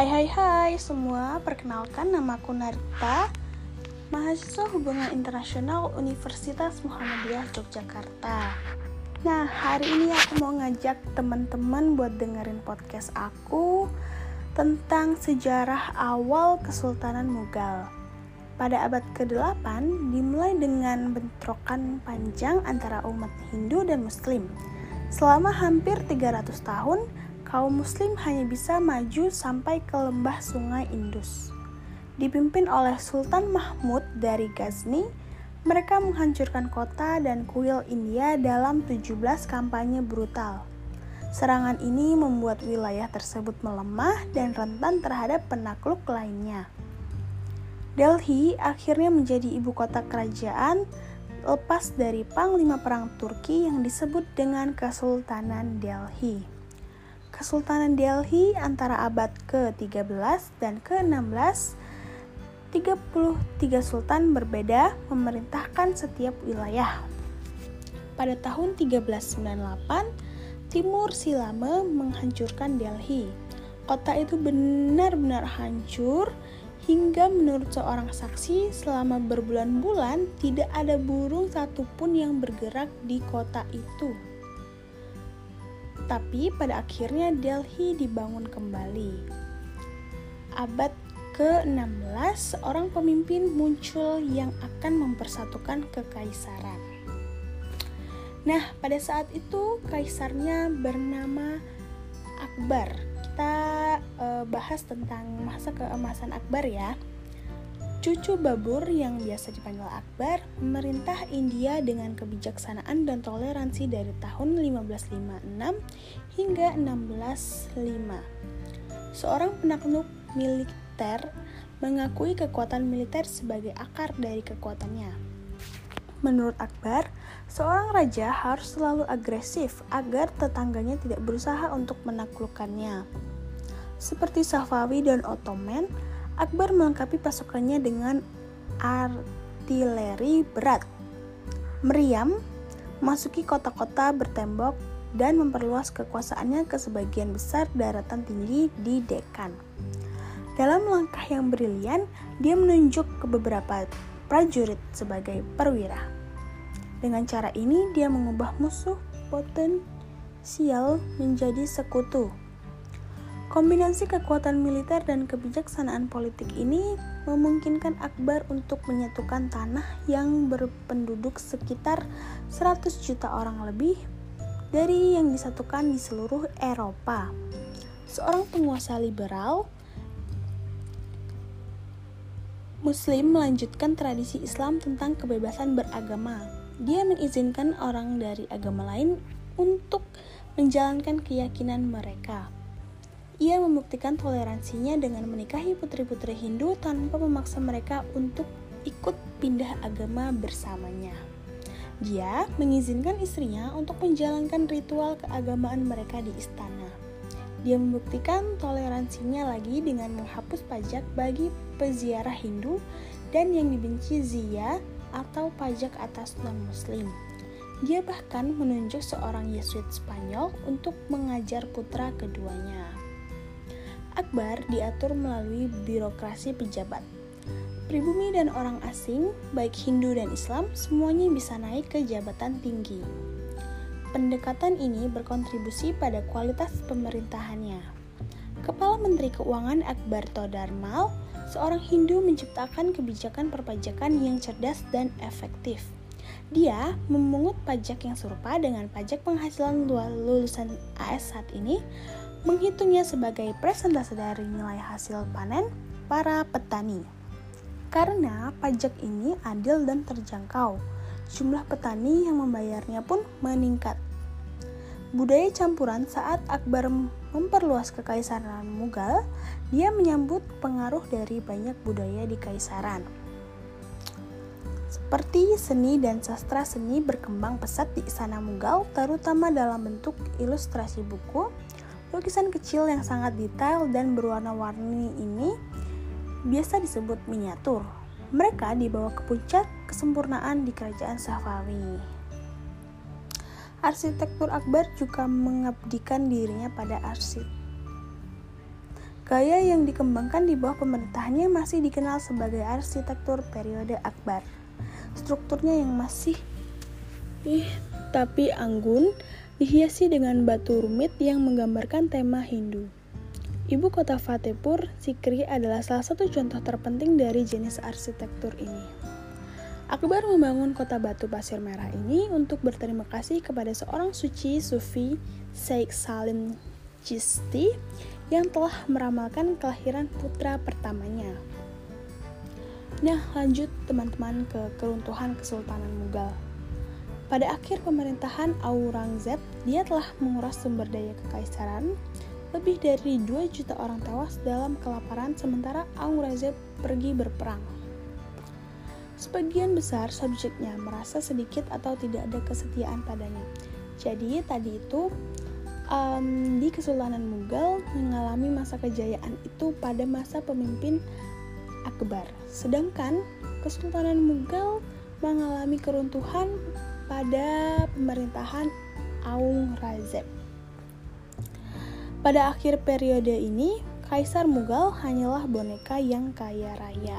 Hai semua, perkenalkan namaku Narita, mahasiswa hubungan internasional Universitas Muhammadiyah Yogyakarta. Nah, hari ini aku mau ngajak teman-teman buat dengerin podcast aku tentang sejarah awal Kesultanan Mughal. Pada abad ke-8 dimulai dengan bentrokan panjang antara umat Hindu dan Muslim. Selama hampir 300 tahun, kaum Muslim hanya bisa maju sampai ke lembah Sungai Indus. Dipimpin oleh Sultan Mahmud dari Ghazni, mereka menghancurkan kota dan kuil India dalam 17 kampanye brutal. Serangan ini membuat wilayah tersebut melemah dan rentan terhadap penakluk lainnya. Delhi akhirnya menjadi ibu kota kerajaan lepas dari panglima perang Turki yang disebut dengan Kesultanan Delhi. Kesultanan Delhi antara abad ke-13 dan ke-16, 33 sultan berbeda memerintahkan setiap wilayah. Pada tahun 1398, Timur Silama menghancurkan Delhi. Kota itu benar-benar hancur hingga menurut seorang saksi selama berbulan-bulan tidak ada burung satupun yang bergerak di kota itu. Tapi pada akhirnya Delhi dibangun kembali. Abad ke-16, seorang pemimpin muncul yang akan mempersatukan kekaisaran. Nah, pada saat itu kaisarnya bernama Akbar. Kita bahas tentang masa keemasan Akbar ya. Cucu Babur yang biasa dipanggil Akbar memerintah India dengan kebijaksanaan dan toleransi dari tahun 1556 hingga 1605. Seorang penakluk militer mengakui kekuatan militer sebagai akar dari kekuatannya. Menurut Akbar, seorang raja harus selalu agresif agar tetangganya tidak berusaha untuk menaklukkannya. Seperti Safawi dan Ottoman, Akbar melengkapi pasukannya dengan artileri berat, meriam, masuki kota-kota bertembok, dan memperluas kekuasaannya ke sebagian besar daratan tinggi di Deccan. Dalam langkah yang brilian, dia menunjuk ke beberapa prajurit sebagai perwira. Dengan cara ini, dia mengubah musuh potensial menjadi sekutu. Kombinasi kekuatan militer dan kebijaksanaan politik ini memungkinkan Akbar untuk menyatukan tanah yang berpenduduk sekitar 100 juta orang lebih dari yang disatukan di seluruh Eropa. Seorang penguasa liberal Muslim melanjutkan tradisi Islam tentang kebebasan beragama. Dia mengizinkan orang dari agama lain untuk menjalankan keyakinan mereka. Ia membuktikan toleransinya dengan menikahi putri-putri Hindu tanpa memaksa mereka untuk ikut pindah agama bersamanya. Dia mengizinkan istrinya untuk menjalankan ritual keagamaan mereka di istana. Dia membuktikan toleransinya lagi dengan menghapus pajak bagi peziarah Hindu dan yang dibenci ziyah atau pajak atas non-muslim. Dia bahkan menunjuk seorang Yesuit Spanyol untuk mengajar putra keduanya. Akbar diatur melalui birokrasi pejabat. Pribumi dan orang asing, baik Hindu dan Islam, semuanya bisa naik ke jabatan tinggi. Pendekatan ini berkontribusi pada kualitas pemerintahannya. Kepala Menteri Keuangan Akbar Todarmal, seorang Hindu, menciptakan kebijakan perpajakan yang cerdas dan efektif. Dia memungut pajak yang serupa dengan pajak penghasilan lulusan AS saat ini, menghitungnya sebagai persentase dari nilai hasil panen para petani. Karena pajak ini adil dan terjangkau, jumlah petani yang membayarnya pun meningkat. Budaya campuran saat Akbar memperluas kekaisaran Mughal, dia menyambut pengaruh dari banyak budaya di kaisaran. Seperti seni dan sastra seni berkembang pesat di istana Mughal, terutama dalam bentuk ilustrasi buku. Lukisan kecil yang sangat detail dan berwarna-warni ini biasa disebut miniatur. Mereka dibawa ke puncak kesempurnaan di kerajaan Safawi. Arsitektur Akbar juga mengabdikan dirinya pada Gaya yang dikembangkan di bawah pemerintahannya masih dikenal sebagai arsitektur periode Akbar. Strukturnya yang masih tapi anggun, dihiasi dengan batu rumit yang menggambarkan tema Hindu. Ibu kota Fatehpur Sikri adalah salah satu contoh terpenting dari jenis arsitektur ini. Akbar membangun kota batu pasir merah ini untuk berterima kasih kepada seorang suci Sufi, Sheikh Salim Chisti, yang telah meramalkan kelahiran putra pertamanya. Nah, lanjut teman-teman ke keruntuhan Kesultanan Mughal. Pada akhir pemerintahan Aurangzeb, dia telah menguras sumber daya kekaisaran. Lebih dari 2 juta orang tewas dalam kelaparan sementara Aurangzeb pergi berperang. Sebagian besar subjeknya merasa sedikit atau tidak ada kesetiaan padanya. Jadi tadi itu di Kesultanan Mughal mengalami masa kejayaan itu pada masa pemimpin Akbar. Sedangkan Kesultanan Mughal mengalami keruntuhan pada pemerintahan Aurangzeb. Pada akhir periode ini, Kaisar Mughal hanyalah boneka yang kaya raya.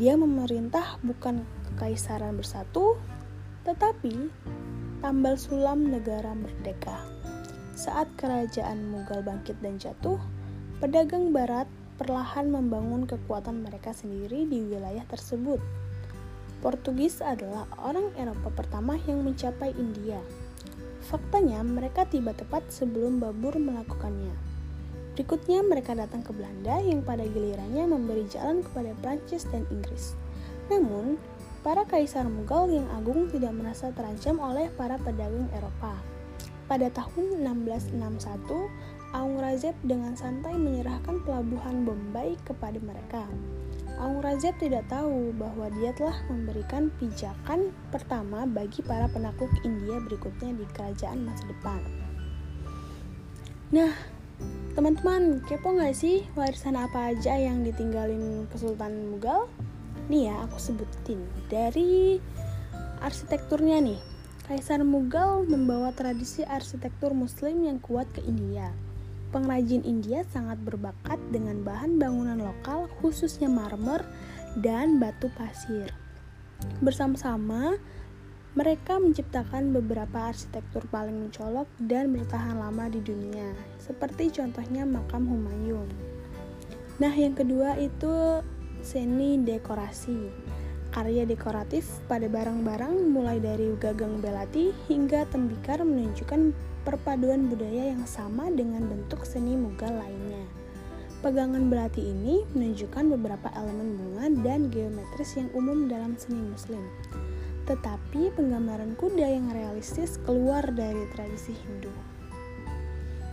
Dia memerintah bukan kekaisaran bersatu, tetapi tambal sulam negara merdeka. Saat kerajaan Mughal bangkit dan jatuh, pedagang barat perlahan membangun kekuatan mereka sendiri di wilayah tersebut. Portugis adalah orang Eropa pertama yang mencapai India. Faktanya, mereka tiba tepat sebelum Babur melakukannya. Berikutnya, mereka datang ke Belanda yang pada gilirannya memberi jalan kepada Prancis dan Inggris. Namun, para kaisar Mughal yang agung tidak merasa terancam oleh para pedagang Eropa. Pada tahun 1661, Aurangzeb dengan santai menyerahkan pelabuhan Bombay kepada mereka. Aurangzeb tidak tahu bahwa dia telah memberikan pijakan pertama bagi para penakluk India berikutnya di kerajaan masa depan. Nah, teman-teman, kepo gak sih warisan apa aja yang ditinggalin Kesultanan Mughal? Nih ya, aku sebutin. Dari arsitekturnya nih, Kaisar Mughal membawa tradisi arsitektur Muslim yang kuat ke India. Pengrajin India sangat berbakat dengan bahan bangunan lokal, khususnya marmer dan batu pasir. Bersama-sama, mereka menciptakan beberapa arsitektur paling mencolok dan bertahan lama di dunia, seperti contohnya makam Humayun. Nah, yang kedua itu seni dekorasi. Karya dekoratif pada barang-barang mulai dari gagang belati hingga tembikar menunjukkan perpaduan budaya yang sama dengan bentuk seni Mughal lainnya. Pegangan belati ini menunjukkan beberapa elemen bunga dan geometris yang umum dalam seni Muslim. Tetapi penggambaran kuda yang realistis keluar dari tradisi Hindu.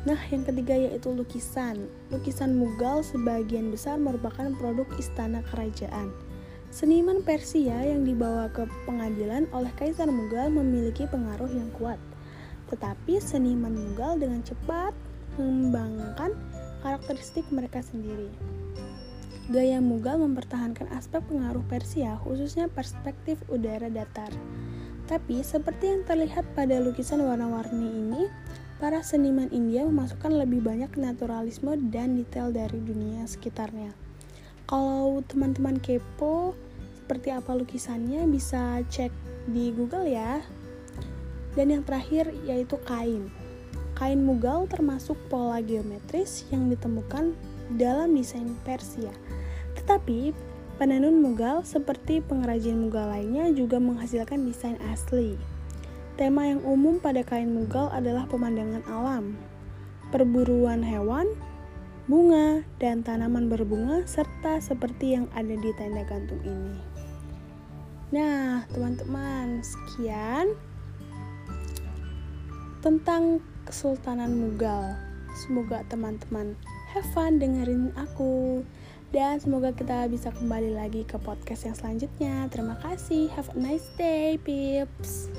Nah, yang ketiga yaitu lukisan. Lukisan Mughal sebagian besar merupakan produk istana kerajaan. Seniman Persia yang dibawa ke pengadilan oleh Kaisar Mughal memiliki pengaruh yang kuat. Tetapi seniman Mughal dengan cepat mengembangkan karakteristik mereka sendiri. Gaya Mughal mempertahankan aspek pengaruh Persia, khususnya perspektif udara datar. Tapi seperti yang terlihat pada lukisan warna-warni ini, para seniman India memasukkan lebih banyak naturalisme dan detail dari dunia sekitarnya. Kalau teman-teman kepo seperti apa lukisannya, bisa cek di Google ya. Dan yang terakhir yaitu kain. Kain Mughal termasuk pola geometris yang ditemukan dalam desain Persia. Tetapi penenun Mughal seperti pengrajin Mughal lainnya juga menghasilkan desain asli. Tema yang umum pada kain Mughal adalah pemandangan alam, perburuan hewan, bunga, dan tanaman berbunga, serta seperti yang ada di tenda gantung ini. Nah, teman-teman, sekian tentang Kesultanan Mughal. Semoga teman-teman have fun dengerin aku, dan semoga kita bisa kembali lagi ke podcast yang selanjutnya. Terima kasih, have a nice day, peeps.